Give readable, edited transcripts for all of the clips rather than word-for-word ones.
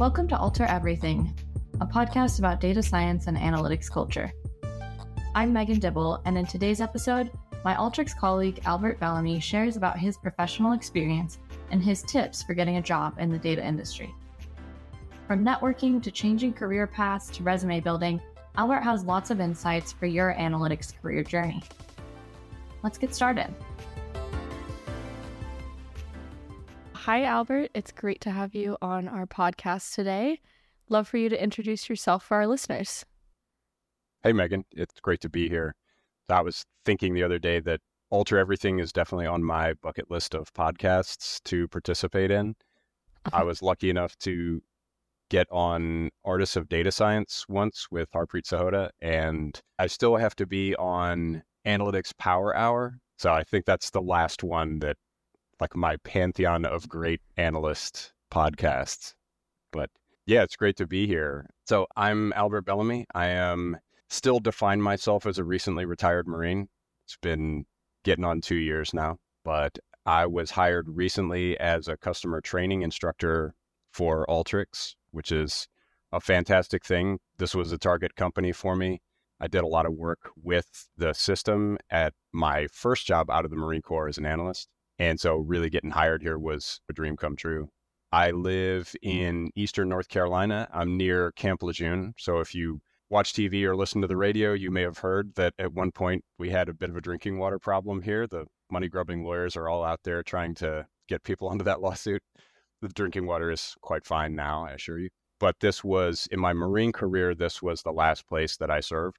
Welcome to Alter Everything, a podcast about data science and analytics culture. I'm Megan Dibble, and in today's episode, my Alteryx colleague Albert Bellamy shares about his professional experience and his tips for getting a job in the data industry. From networking to changing career paths to resume building, Albert has lots of insights for your analytics career journey. Let's get started. Hi, Albert. It's great to have you on our podcast today. Love for you to introduce yourself for our listeners. Hey, Megan. It's great to be here. I was thinking the other day that Alter Everything is definitely on my bucket list of podcasts to participate in. I was lucky enough to get on Artists of Data Science once with Harpreet Sahota, and I still have to be on Analytics Power Hour. So I think that's the last one that, like, my pantheon of great analyst podcasts. But yeah, it's great to be here. So I'm Albert Bellamy. I am still define myself as a recently retired Marine. It's been getting on 2 years now, but I was hired recently as a customer training instructor for Alteryx, which is a fantastic thing. This was a target company for me. I did a lot of work with the system at my first job out of the Marine Corps as an analyst. And so really getting hired here was a dream come true. I live in Eastern North Carolina. I'm near Camp Lejeune. So if you watch TV or listen to the radio, you may have heard that at one point we had a bit of a drinking water problem here. The money-grubbing lawyers are all out there trying to get people onto that lawsuit. The drinking water is quite fine now, I assure you. But this was, in my Marine career, this was the last place that I served.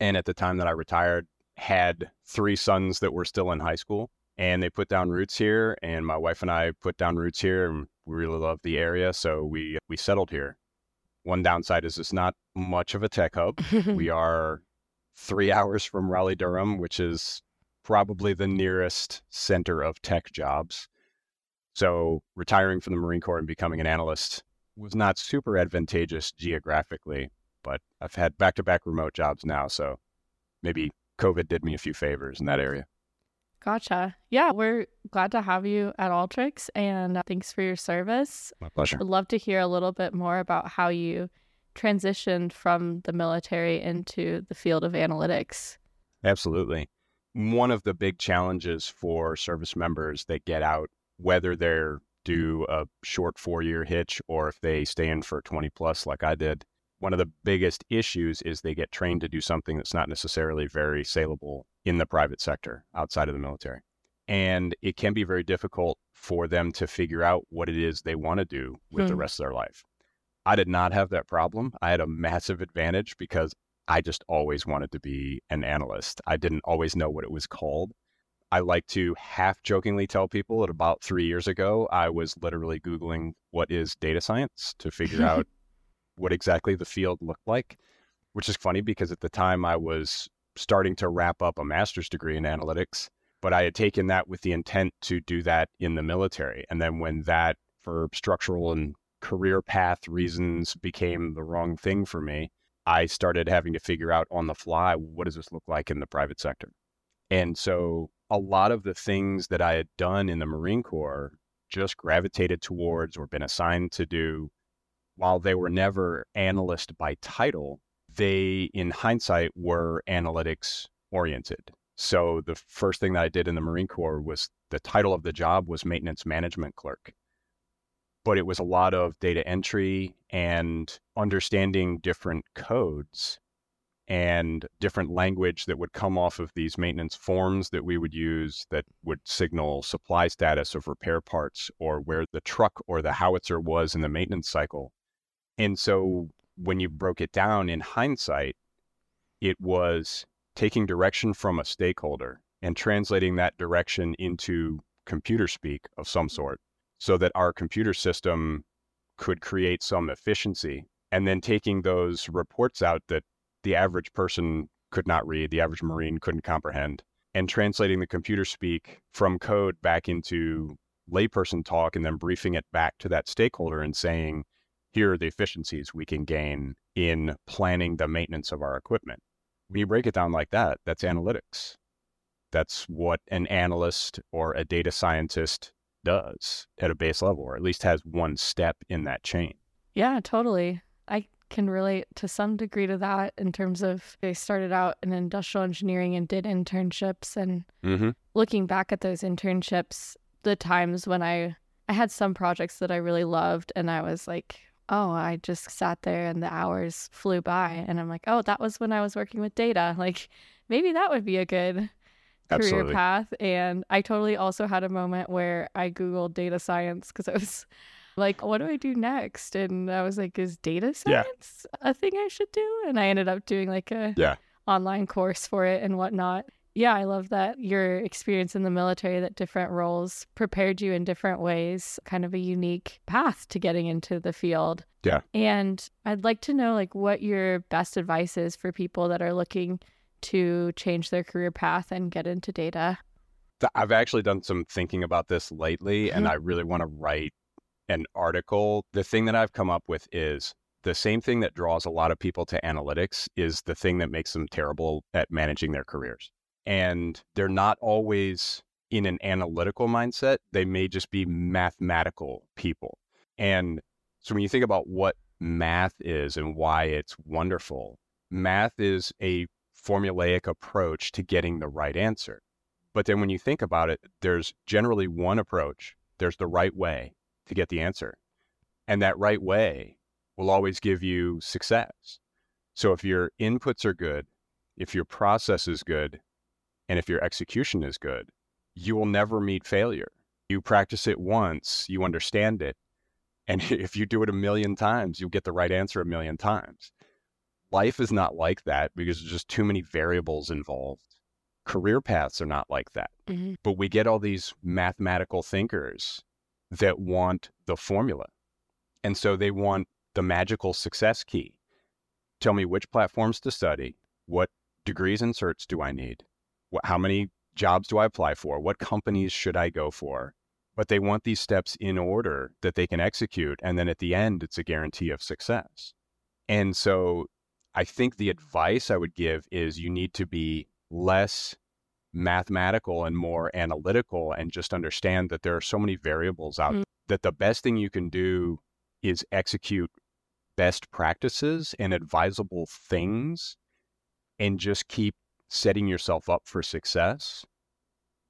And at the time that I retired, had 3 sons that were still in high school. And they put down roots here, and my wife and I put down roots here, and we really love the area, so we settled here. One downside is it's not much of a tech hub. We are 3 hours from Raleigh-Durham, which is probably the nearest center of tech jobs. So retiring from the Marine Corps and becoming an analyst was not super advantageous geographically, but I've had back-to-back remote jobs now, so maybe COVID did me a few favors in that area. Gotcha. Yeah, we're glad to have you at Alteryx, and thanks for your service. My pleasure. I'd love to hear a little bit more about how you transitioned from the military into the field of analytics. Absolutely. One of the big challenges for service members that get out, whether they're due a short 4-year hitch or if they stay in for 20 plus like I did, one of the biggest issues is they get trained to do something that's not necessarily very saleable in the private sector outside of the military. And it can be very difficult for them to figure out what it is they want to do with the rest of their life. I did not have that problem. I had a massive advantage because I just always wanted to be an analyst. I didn't always know what it was called. I like to half jokingly tell people that about 3 years ago, I was literally Googling what is data science to figure out what exactly the field looked like, which is funny because at the time I was starting to wrap up a master's degree in analytics, but I had taken that with the intent to do that in the military. And then when that, for structural and career path reasons, became the wrong thing for me, I started having to figure out on the fly, what does this look like in the private sector? And so a lot of the things that I had done in the Marine Corps just gravitated towards or been assigned to do. While they were never analyst by title, they, in hindsight, were analytics oriented. So the first thing that I did in the Marine Corps was the title of the job was maintenance management clerk. But it was a lot of data entry and understanding different codes and different language that would come off of these maintenance forms that we would use that would signal supply status of repair parts or where the truck or the howitzer was in the maintenance cycle. And so when you broke it down in hindsight, it was taking direction from a stakeholder and translating that direction into computer speak of some sort so that our computer system could create some efficiency, and then taking those reports out that the average person could not read, the average Marine couldn't comprehend, and translating the computer speak from code back into layperson talk and then briefing it back to that stakeholder and saying, here are the efficiencies we can gain in planning the maintenance of our equipment. When you break it down like that, that's analytics. That's what an analyst or a data scientist does at a base level, or at least has one step in that chain. Yeah, totally. I can relate to some degree to that in terms of I started out in industrial engineering and did internships. And looking back at those internships, the times when I had some projects that I really loved and I was like, oh, I just sat there and the hours flew by. And I'm like, oh, that was when I was working with data. Like, maybe that would be a good career path. And I totally also had a moment where I Googled data science because I was like, what do I do next? And I was like, is data science a thing I should do? And I ended up doing like a online course for it and whatnot. Yeah, I love that your experience in the military, that different roles prepared you in different ways, kind of a unique path to getting into the field. Yeah. And I'd like to know like what your best advice is for people that are looking to change their career path and get into data. I've actually done some thinking about this lately, and I really want to write an article. The thing that I've come up with is the same thing that draws a lot of people to analytics is the thing that makes them terrible at managing their careers. And they're not always in an analytical mindset. They may just be mathematical people. And so when you think about what math is and why it's wonderful, math is a formulaic approach to getting the right answer. But then when you think about it, there's generally one approach. There's the right way to get the answer. And that right way will always give you success. So if your inputs are good, if your process is good, and if your execution is good, you will never meet failure. You practice it once, you understand it. And if you do it 1,000,000 times, you'll get the right answer 1,000,000 times. Life is not like that because there's just too many variables involved. Career paths are not like that. But we get all these mathematical thinkers that want the formula. And so they want the magical success key. Tell me which platforms to study. What degrees and certs do I need? How many jobs do I apply for? What companies should I go for? But they want these steps in order that they can execute. And then at the end, it's a guarantee of success. And so I think the advice I would give is you need to be less mathematical and more analytical and just understand that there are so many variables out there that the best thing you can do is execute best practices and advisable things and just keep setting yourself up for success,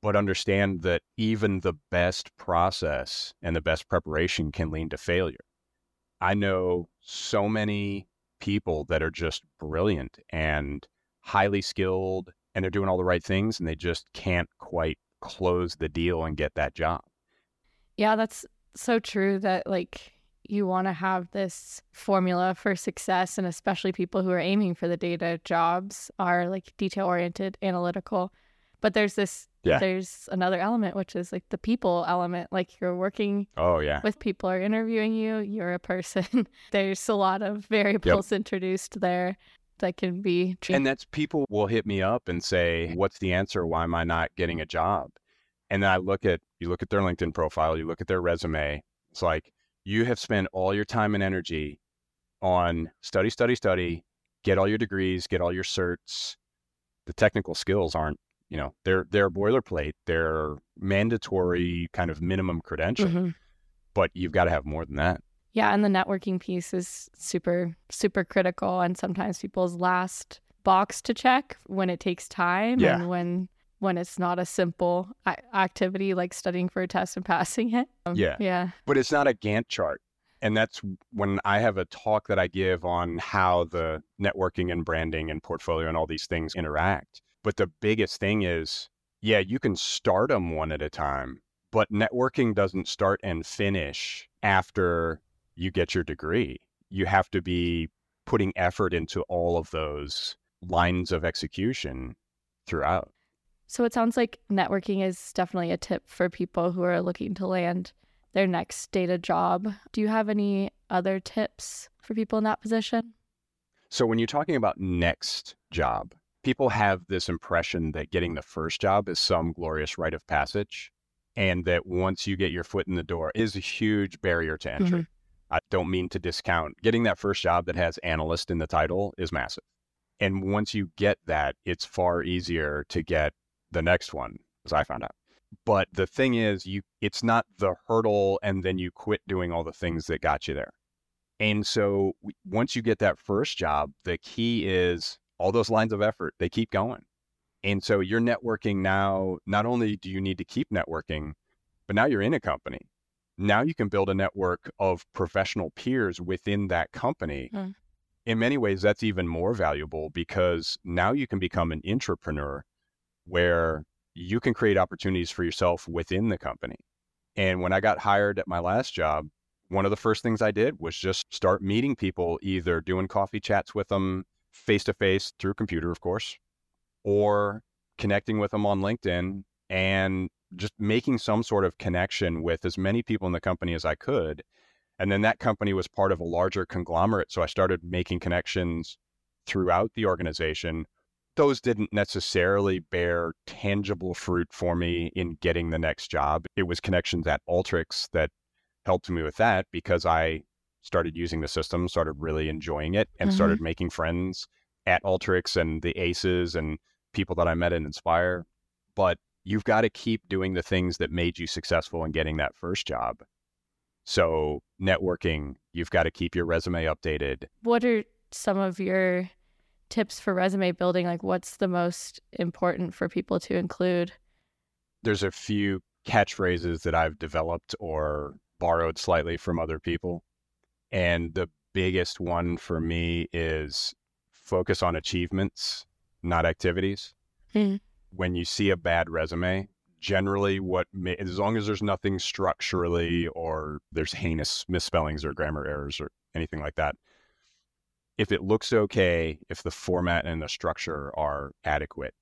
but understand that even the best process and the best preparation can lead to failure. I know so many people that are just brilliant and highly skilled and they're doing all the right things and they just can't quite close the deal and get that job. Yeah, that's so true that like you want to have this formula for success, and especially people who are aiming for the data jobs are like detail-oriented, analytical. But there's this, there's another element, which is like the people element. Like you're working with people are interviewing you, you're a person. There's a lot of variables introduced there that can be true. And that's people will hit me up and say, what's the answer? Why am I not getting a job? And then I look at, you look at their LinkedIn profile, you look at their resume. It's like, you have spent all your time and energy on study, study, study, get all your degrees, get all your certs. The technical skills aren't, you know, they're boilerplate, they're mandatory kind of minimum credential, but you've got to have more than that. Yeah. And the networking piece is super, super critical. And sometimes people's last box to check when it takes time and when it's not a simple activity like studying for a test and passing it. But it's not a Gantt chart. And that's when I have a talk that I give on how the networking and branding and portfolio and all these things interact. But the biggest thing is, you can start them one at a time, but networking doesn't start and finish after you get your degree. You have to be putting effort into all of those lines of execution throughout. So it sounds like networking is definitely a tip for people who are looking to land their next data job. Do you have any other tips for people in that position? So when you're talking about next job, people have this impression that getting the first job is some glorious rite of passage, and that once you get your foot in the door is a huge barrier to entry. I don't mean to discount. Getting that first job that has analyst in the title is massive. And once you get that, it's far easier to get the next one, as I found out. But the thing is, it's not the hurdle and then you quit doing all the things that got you there. And so once you get that first job, the key is all those lines of effort, they keep going. And so you're networking now. Not only do you need to keep networking, but now you're in a company. Now you can build a network of professional peers within that company. Mm. In many ways, that's even more valuable because now you can become an intrapreneur where you can create opportunities for yourself within the company. And when I got hired at my last job, one of the first things I did was just start meeting people, either doing coffee chats with them face-to-face through computer, of course, or connecting with them on LinkedIn and just making some sort of connection with as many people in the company as I could. And then that company was part of a larger conglomerate. So I started making connections throughout the organization. Those didn't necessarily bear tangible fruit for me in getting the next job. It was connections at Alteryx that helped me with that because I started using the system, started really enjoying it, and started making friends at Alteryx and the ACEs and people that I met in Inspire. But you've got to keep doing the things that made you successful in getting that first job. So networking, you've got to keep your resume updated. What are some of your tips for resume building? Like, what's the most important for people to include? There's a few catchphrases that I've developed or borrowed slightly from other people. And the biggest one for me is focus on achievements, not activities. Mm. When you see a bad resume, generally as long as there's nothing structurally or there's heinous misspellings or grammar errors or anything like that, if it looks okay, if the format and the structure are adequate,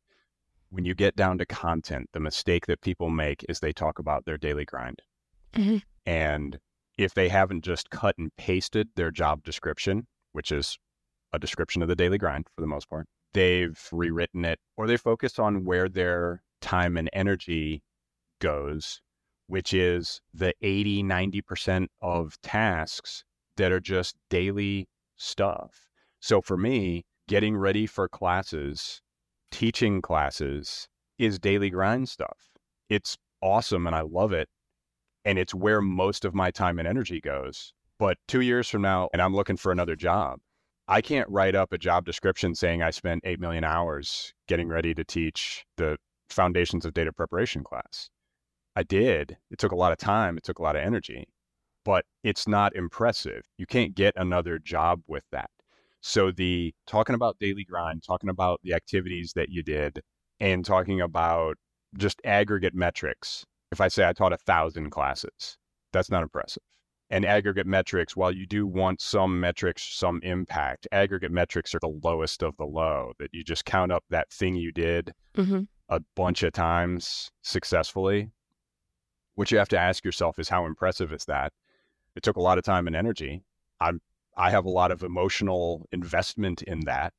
when you get down to content, the mistake that people make is they talk about their daily grind. Mm-hmm. And if they haven't just cut and pasted their job description, which is a description of the daily grind for the most part, they've rewritten it, or they focus on where their time and energy goes, which is the 80, 90% of tasks that are just daily stuff. So for me, getting ready for classes, teaching classes is daily grind stuff. It's awesome and I love it. And it's where most of my time and energy goes. But 2 years from now, and I'm looking for another job, I can't write up a job description saying I spent 8 million hours getting ready to teach the foundations of data preparation class. I did. It took a lot of time. It took a lot of energy, but it's not impressive. You can't get another job with that. So the talking about daily grind, talking about the activities that you did, and talking about just aggregate metrics. If I say I taught 1,000 classes, that's not impressive. And aggregate metrics, while you do want some metrics, some impact, aggregate metrics are the lowest of the low, that you just count up that thing you did a bunch of times successfully. What you have to ask yourself is, how impressive is that? It took a lot of time and energy. I have a lot of emotional investment in that,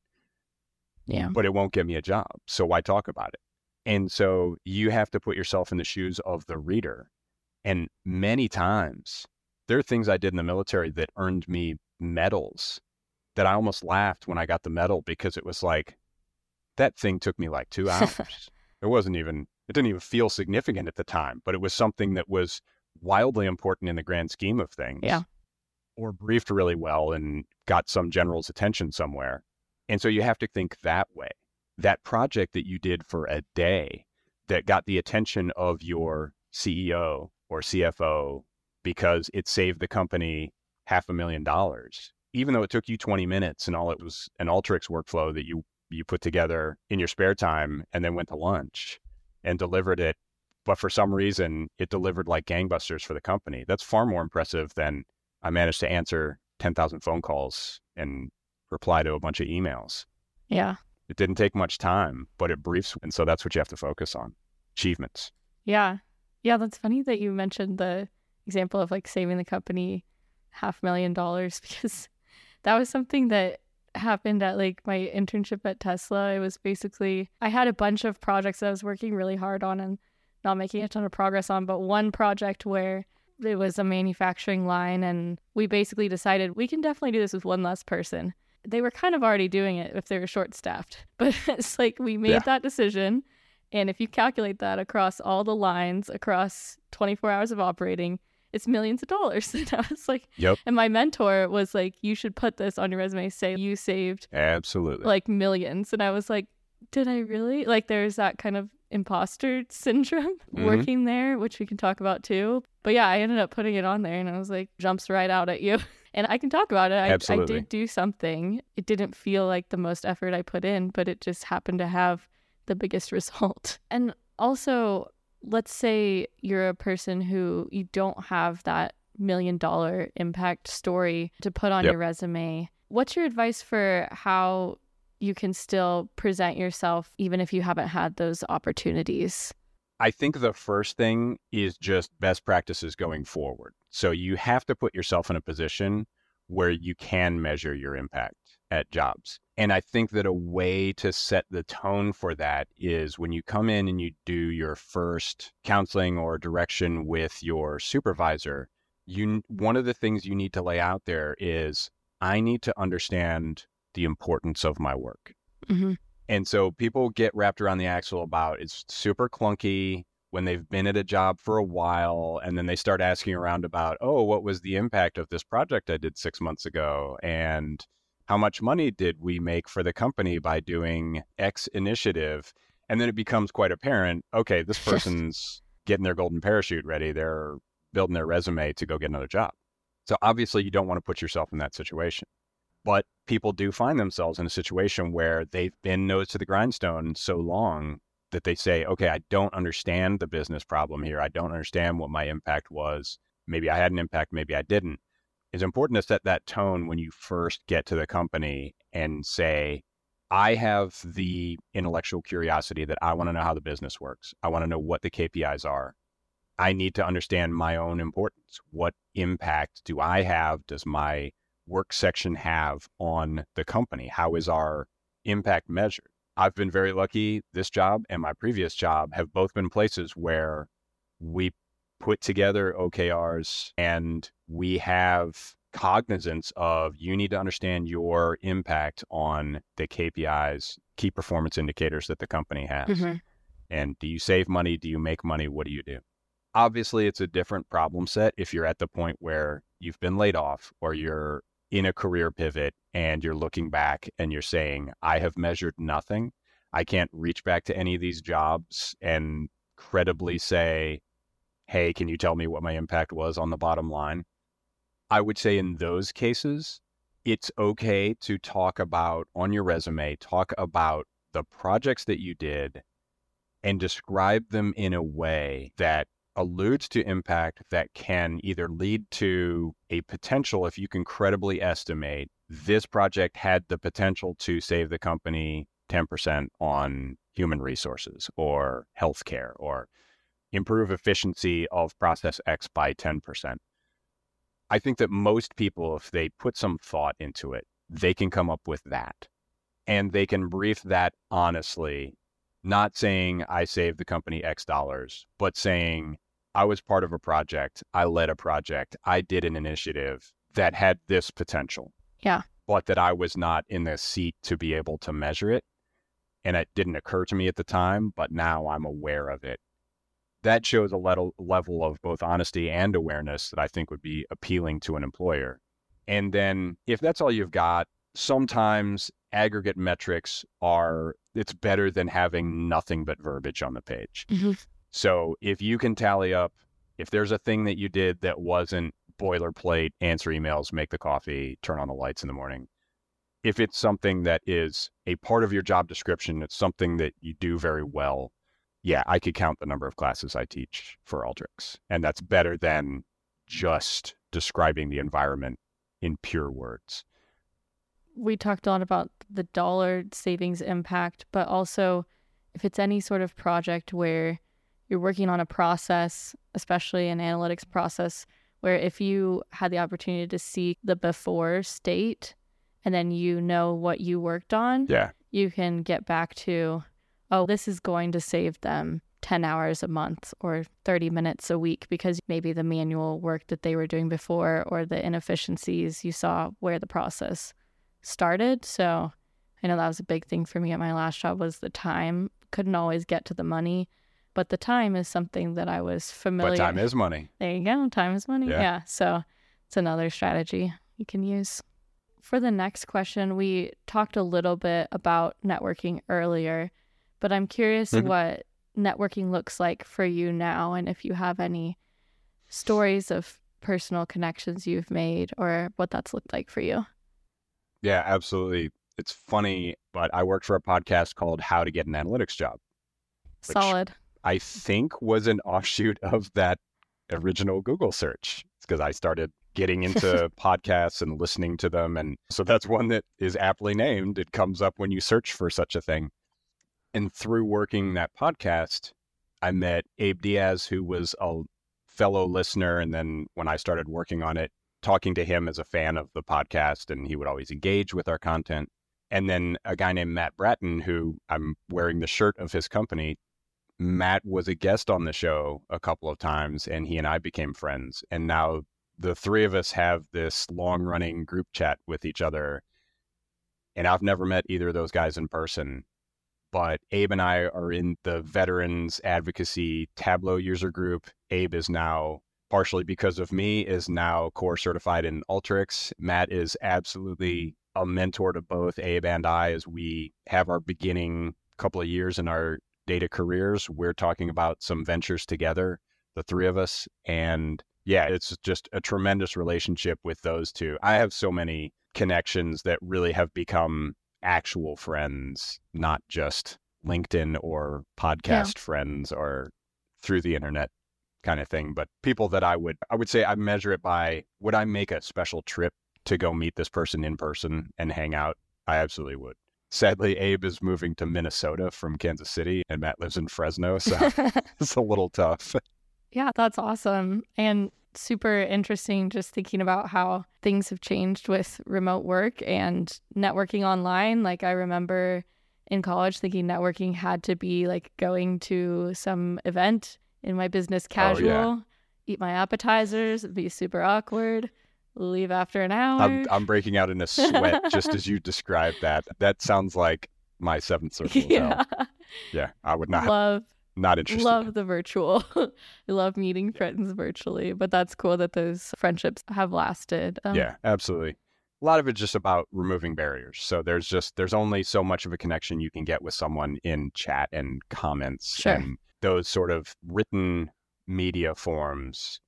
but it won't get me a job. So why talk about it? And so you have to put yourself in the shoes of the reader. And many times, there are things I did in the military that earned me medals that I almost laughed when I got the medal because it was like, that thing took me like 2 hours. It didn't even feel significant at the time, but it was something that was wildly important in the grand scheme of things. Yeah. Or briefed really well and got some general's attention somewhere. And so you have to think that way. That project that you did for a day that got the attention of your CEO or CFO because it saved the company $500,000, even though it took you 20 minutes and all it was an Alteryx workflow that you put together in your spare time and then went to lunch and delivered it. But for some reason, it delivered like gangbusters for the company. That's far more impressive than I managed to answer 10,000 phone calls and reply to a bunch of emails. Yeah. It didn't take much time, but it briefs. And so that's what you have to focus on. Achievements. Yeah. Yeah. That's funny that you mentioned the example of like saving the company $500,000, because that was something that happened at like my internship at Tesla. It was basically, I had a bunch of projects that I was working really hard on and not making a ton of progress on, but one project where it was a manufacturing line and we basically decided we can definitely do this with one less person. They were kind of already doing it if they were short-staffed, but it's like we made that decision. And if you calculate that across all the lines, across 24 hours of operating, it's millions of dollars. And I was like, yep. And my mentor was like, you should put this on your resume, say you saved absolutely like millions. And I was like, did I really? Like, there's that kind of imposter syndrome working there, which we can talk about too. But yeah, I ended up putting it on there and I was like, jumps right out at you. And I can talk about it. I did do something. It didn't feel like the most effort I put in, but it just happened to have the biggest result. And also, let's say you're a person who you don't have that $1 million impact story to put on your resume. What's your advice for how you can still present yourself even if you haven't had those opportunities? I think the first thing is just best practices going forward. So you have to put yourself in a position where you can measure your impact at jobs. And I think that a way to set the tone for that is when you come in and you do your first counseling or direction with your supervisor, one of the things you need to lay out there is, I need to understand the importance of my work. Mm-hmm. And so people get wrapped around the axle about it's super clunky when they've been at a job for a while, and then they start asking around about, oh, what was the impact of this project I did 6 months ago? And how much money did we make for the company by doing X initiative? And then it becomes quite apparent, okay, this person's getting their golden parachute ready. They're building their resume to go get another job. So obviously you don't want to put yourself in that situation. But people do find themselves in a situation where they've been nose to the grindstone so long that they say, okay, I don't understand the business problem here. I don't understand what my impact was. Maybe I had an impact, maybe I didn't. It's important to set that tone when you first get to the company and say, I have the intellectual curiosity that I want to know how the business works. I want to know what the KPIs are. I need to understand my own importance. What impact do I have? Does my work section have on the company? How is our impact measured? I've been very lucky. This job and my previous job have both been places where we put together OKRs and we have cognizance of, you need to understand your impact on the KPIs, key performance indicators that the company has. Mm-hmm. And do you save money? Do you make money? What do you do? Obviously, it's a different problem set if you're at the point where you've been laid off or you're in a career pivot and you're looking back and you're saying, I have measured nothing. I can't reach back to any of these jobs and credibly say, hey, can you tell me what my impact was on the bottom line? I would say in those cases, it's okay to talk about, on your resume, talk about the projects that you did and describe them in a way that alludes to impact that can either lead to a potential, if you can credibly estimate, this project had the potential to save the company 10% on human resources or healthcare, or improve efficiency of process X by 10%. I think that most people, if they put some thought into it, they can come up with that. And they can brief that honestly, not saying I saved the company X dollars, but saying I was part of a project, I led a project, I did an initiative that had this potential. Yeah. But that I was not in the seat to be able to measure it. And it didn't occur to me at the time, but now I'm aware of it. That shows a level of both honesty and awareness that I think would be appealing to an employer. And then if that's all you've got, sometimes aggregate metrics it's better than having nothing but verbiage on the page. Mm-hmm. So if you can tally up, if there's a thing that you did that wasn't boilerplate, answer emails, make the coffee, turn on the lights in the morning, if it's something that is a part of your job description, it's something that you do very well, yeah, I could count the number of classes I teach for Alteryx. And that's better than just describing the environment in pure words. We talked a lot about the dollar savings impact, but also if it's any sort of project where you're working on a process, especially an analytics process, where if you had the opportunity to see the before state and then you know what you worked on, yeah, you can get back to, oh, this is going to save them 10 hours a month or 30 minutes a week because maybe the manual work that they were doing before or the inefficiencies you saw where the process started. So I know that was a big thing for me at my last job was the time. Couldn't always get to the money, But the time is something that I was familiar with. But time is money. There you go. Time is money. Yeah. So it's another strategy you can use. For the next question, we talked a little bit about networking earlier, but I'm curious what networking looks like for you now, and if you have any stories of personal connections you've made or what that's looked like for you. Yeah, absolutely. It's funny, but I worked for a podcast called How to Get an Analytics Job. Solid. I think was an offshoot of that original Google search. It's because I started getting into podcasts and listening to them. And so that's one that is aptly named. It comes up when you search for such a thing. And through working that podcast, I met Abe Diaz, who was a fellow listener. And then when I started working on it, talking to him as a fan of the podcast, and he would always engage with our content. And then a guy named Matt Bratton, who I'm wearing the shirt of his company. Matt was a guest on the show a couple of times, and he and I became friends. And now the three of us have this long-running group chat with each other. And I've never met either of those guys in person. But Abe and I are in the Veterans Advocacy Tableau User Group. Abe is now, partially because of me, is now core certified in Alteryx. Matt is absolutely a mentor to both Abe and I as we have our beginning couple of years in our data careers. We're talking about some ventures together, the three of us. And yeah, it's just a tremendous relationship with those two. I have so many connections that really have become actual friends, not just LinkedIn or podcast friends or through the internet kind of thing, but people that I would say I measure it by, would I make a special trip to go meet this person in person and hang out? I absolutely would. Sadly, Abe is moving to Minnesota from Kansas City, and Matt lives in Fresno, so it's a little tough. Yeah, that's awesome. And super interesting just thinking about how things have changed with remote work and networking online. Like, I remember in college thinking networking had to be like going to some event in my business casual, eat my appetizers, it'd be super awkward. Leave after an hour. I'm breaking out in a sweat just as you described that. That sounds like my seventh circle. Yeah. So, yeah, I would not. Not interested. Love the virtual. I love meeting friends virtually, but that's cool that those friendships have lasted. Yeah, absolutely. A lot of it's just about removing barriers. So there's only so much of a connection you can get with someone in chat and comments and those sort of written media forms.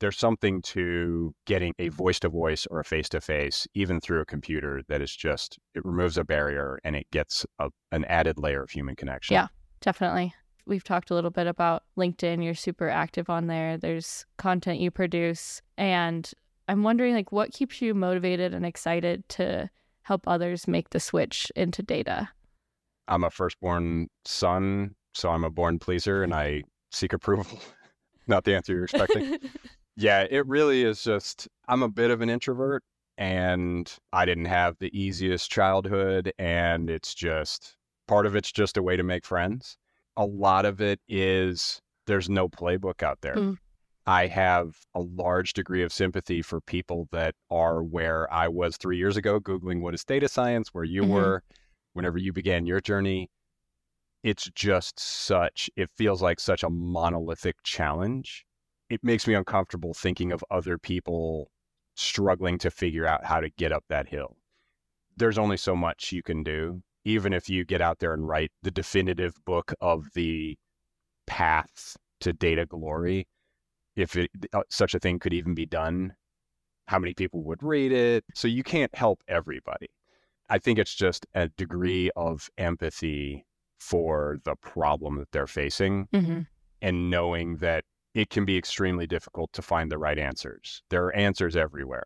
There's something to getting a voice-to-voice or a face-to-face, even through a computer, that is just, it removes a barrier and it gets an added layer of human connection. Yeah, definitely. We've talked a little bit about LinkedIn. You're super active on there. There's content you produce. And I'm wondering, like, what keeps you motivated and excited to help others make the switch into data? I'm a firstborn son, so I'm a born pleaser and I seek approval. Not the answer you're expecting. Yeah, it really is just, I'm a bit of an introvert and I didn't have the easiest childhood, and it's just, part of it's just a way to make friends. A lot of it is there's no playbook out there. I have a large degree of sympathy for people that are where I was 3 years ago, Googling what is data science, where you were whenever you began your journey. It's just it feels like such a monolithic challenge. It makes me uncomfortable thinking of other people struggling to figure out how to get up that hill. There's only so much you can do, even if you get out there and write the definitive book of the path to data glory. If such a thing could even be done, how many people would read it? So you can't help everybody. I think it's just a degree of empathy for the problem that they're facing and knowing that it can be extremely difficult to find the right answers. There are answers everywhere.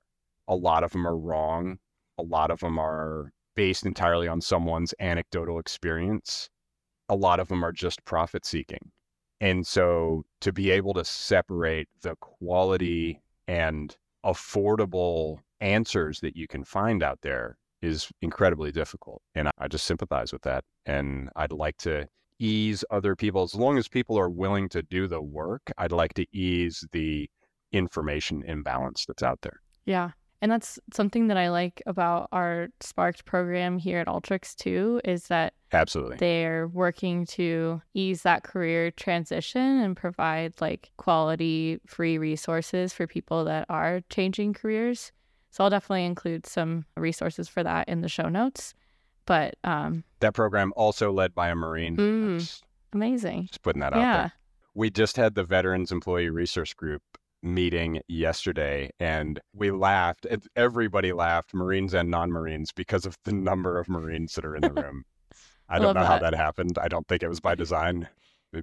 A lot of them are wrong. A lot of them are based entirely on someone's anecdotal experience. A lot of them are just profit seeking. And so to be able to separate the quality and affordable answers that you can find out there is incredibly difficult. And I just sympathize with that. And I'd like to ease other people, as long as people are willing to do the work, I'd like to ease the information imbalance that's out there. Yeah. And that's something that I like about our SparkED program here at Alteryx too, is that absolutely they're working to ease that career transition and provide like quality free resources for people that are changing careers. So I'll definitely include some resources for that in the show notes. But that program also led by a Marine. Amazing. Just putting that out there. We just had the Veterans Employee Resource Group meeting yesterday, and we laughed. Everybody laughed, Marines and non-Marines, because of the number of Marines that are in the room. I don't know how that happened. I don't think it was by design.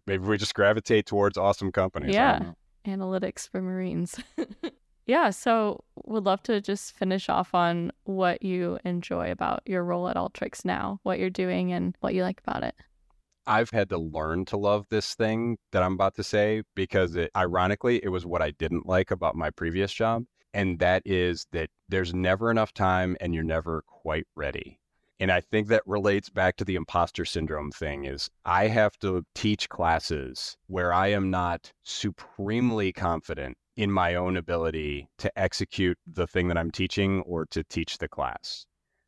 Maybe we just gravitate towards awesome companies. Yeah, analytics for Marines. Yeah, so would love to just finish off on what you enjoy about your role at Alteryx now, what you're doing and what you like about it. I've had to learn to love this thing that I'm about to say, because ironically, it was what I didn't like about my previous job. And that is that there's never enough time and you're never quite ready. And I think that relates back to the imposter syndrome thing, is I have to teach classes where I am not supremely confident in my own ability to execute the thing that I'm teaching or to teach the class.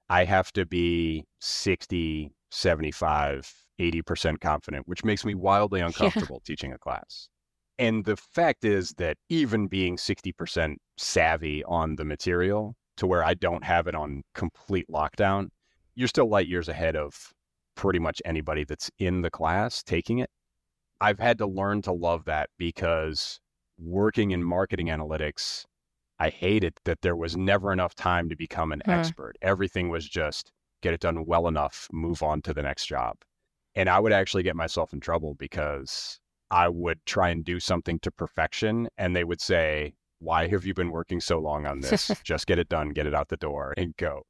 I have to be 60, 75, 80% confident, which makes me wildly uncomfortable teaching a class. And the fact is that even being 60% savvy on the material to where I don't have it on complete lockdown, you're still light years ahead of pretty much anybody that's in the class taking it. I've had to learn to love that, because working in marketing analytics, I hated that there was never enough time to become an expert. Everything was just get it done well enough, move on to the next job. And I would actually get myself in trouble because I would try and do something to perfection, and they would say, why have you been working so long on this? Just get it done, get it out the door and go.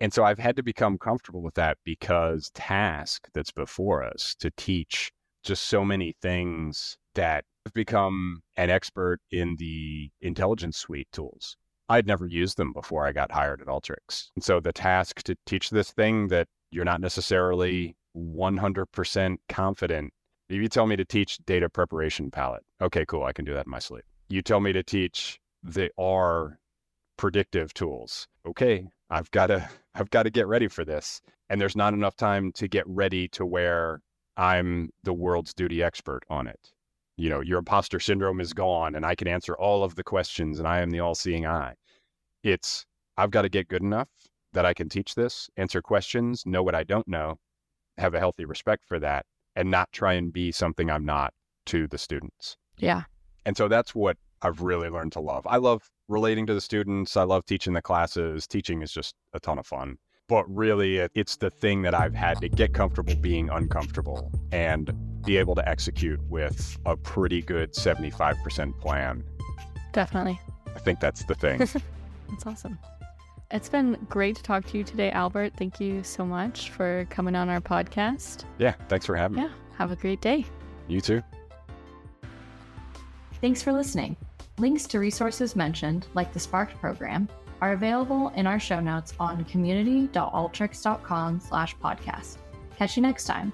And so I've had to become comfortable with that, because task that's before us to teach just so many things that I've become an expert in the intelligence suite tools. I'd never used them before I got hired at Alteryx. And so the task to teach this thing that you're not necessarily 100% confident. If you tell me to teach data preparation palette, okay, cool, I can do that in my sleep. You tell me to teach the R predictive tools. Okay, I've got to get ready for this. And there's not enough time to get ready to where I'm the world's duty expert on it. You know, your imposter syndrome is gone and I can answer all of the questions and I am the all-seeing eye. It's, I've got to get good enough that I can teach this, answer questions, know what I don't know, have a healthy respect for that, and not try and be something I'm not to the students. Yeah. And so that's what I've really learned to love. I love relating to the students. I love teaching the classes. Teaching is just a ton of fun. But really, it's the thing that I've had to get comfortable being uncomfortable and be able to execute with a pretty good 75% plan. Definitely. I think that's the thing. That's awesome. It's been great to talk to you today, Albert. Thank you so much for coming on our podcast. Yeah, thanks for having me. Yeah, have a great day. You too. Thanks for listening. Links to resources mentioned, like the SparkED program, are available in our show notes on community.alteryx.com/podcast. Catch you next time.